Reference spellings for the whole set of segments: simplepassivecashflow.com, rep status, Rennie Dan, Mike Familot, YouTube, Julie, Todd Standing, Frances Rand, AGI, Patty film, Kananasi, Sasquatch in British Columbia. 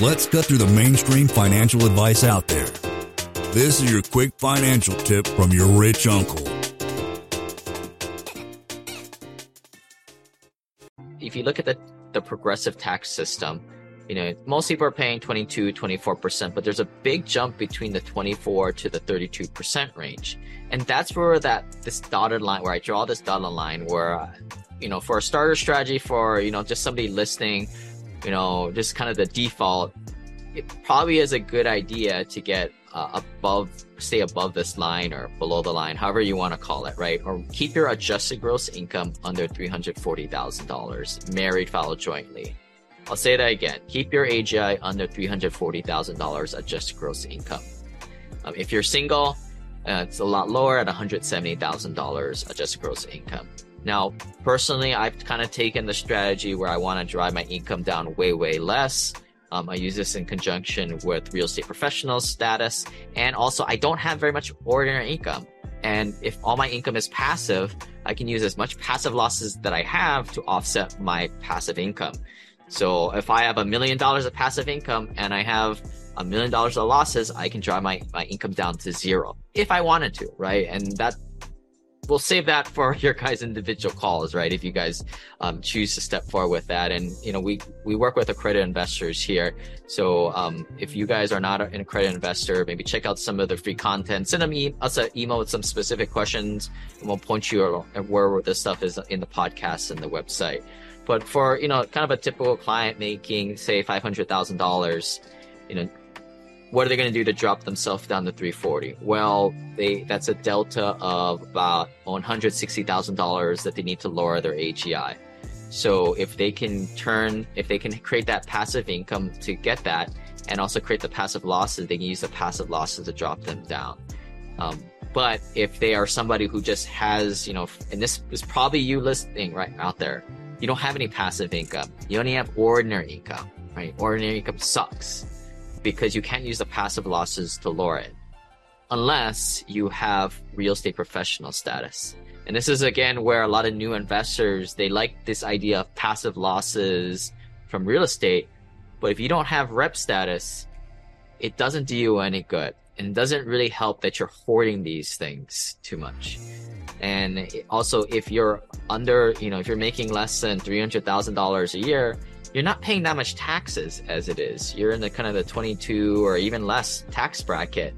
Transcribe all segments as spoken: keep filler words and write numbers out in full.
Let's cut through the mainstream financial advice out there. This is your quick financial tip from your rich uncle. If you look at the, the progressive tax system, you know, most people are paying twenty-two, twenty-four percent, but there's a big jump between the twenty-four to the thirty-two percent range. And that's where that this dotted line, where I draw this dotted line where, uh, you know, for a starter strategy for, you know, just somebody listening, you know, just kind of the default, it probably is a good idea to get uh, above, stay above this line or below the line, however you want to call it, right? Or keep your adjusted gross income under three hundred forty thousand dollars, married, filed jointly. I'll say that again. Keep your A G I under three hundred forty thousand dollars adjusted gross income. Um, if you're single, uh, it's a lot lower at one hundred seventy thousand dollars adjusted gross income. Now, personally, I've kind of taken the strategy where I want to drive my income down way, way less. Um, I use this in conjunction with real estate professional status. And also, I don't have very much ordinary income. And if all my income is passive, I can use as much passive losses that I have to offset my passive income. So if I have a million dollars of passive income and I have a million dollars of losses, I can drive my, my income down to zero if I wanted to, right? And that we'll save that for your guys' individual calls, right? If you guys um, choose to step forward with that. And, you know, we, we work with accredited investors here. So um, if you guys are not an accredited investor, maybe check out some of the free content, send them e- us an email with some specific questions and we'll point you at where this stuff is in the podcast and the website. But for, you know, kind of a typical client making, say, five hundred thousand dollars, you know, what are they going to do to drop themselves down to three forty? Well, they that's a delta of about one hundred sixty thousand dollars that they need to lower their A G I. So if they can turn, if they can create that passive income to get that and also create the passive losses, they can use the passive losses to drop them down. Um, but if they are somebody who just has, you know, and this is probably you listening right out there, you don't have any passive income. You only have ordinary income, right? Ordinary income sucks because you can't use the passive losses to lower it unless you have real estate professional status. And this is, again, where a lot of new investors, they like this idea of passive losses from real estate. But if you don't have rep status, it doesn't do you any good. And it doesn't really help that you're hoarding these things too much. And also, if you're under, you know, if you're making less than three hundred thousand dollars a year, you're not paying that much taxes as it is. You're in the kind of the twenty-two or even less tax bracket.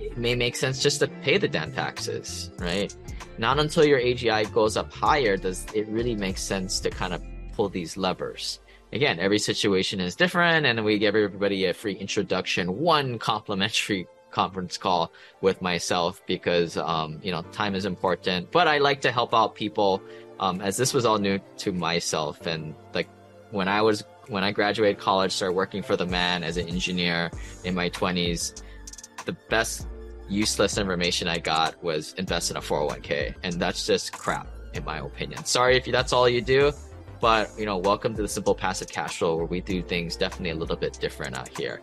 It may make sense just to pay the damn taxes, right? Not until your A G I goes up higher does it really make sense to kind of pull these levers. Again, every situation is different, and we give everybody a free introduction, one complimentary conference call with myself because, um, you know, time is important, but I like to help out people, um, as this was all new to myself. And like when I was, when I graduated college, started working for the man as an engineer in my twenties, the best useless information I got was invest in a four oh one k. And that's just crap in my opinion. Sorry if that's all you do, but you know, welcome to the Simple Passive Cash Flow where we do things definitely a little bit different out here.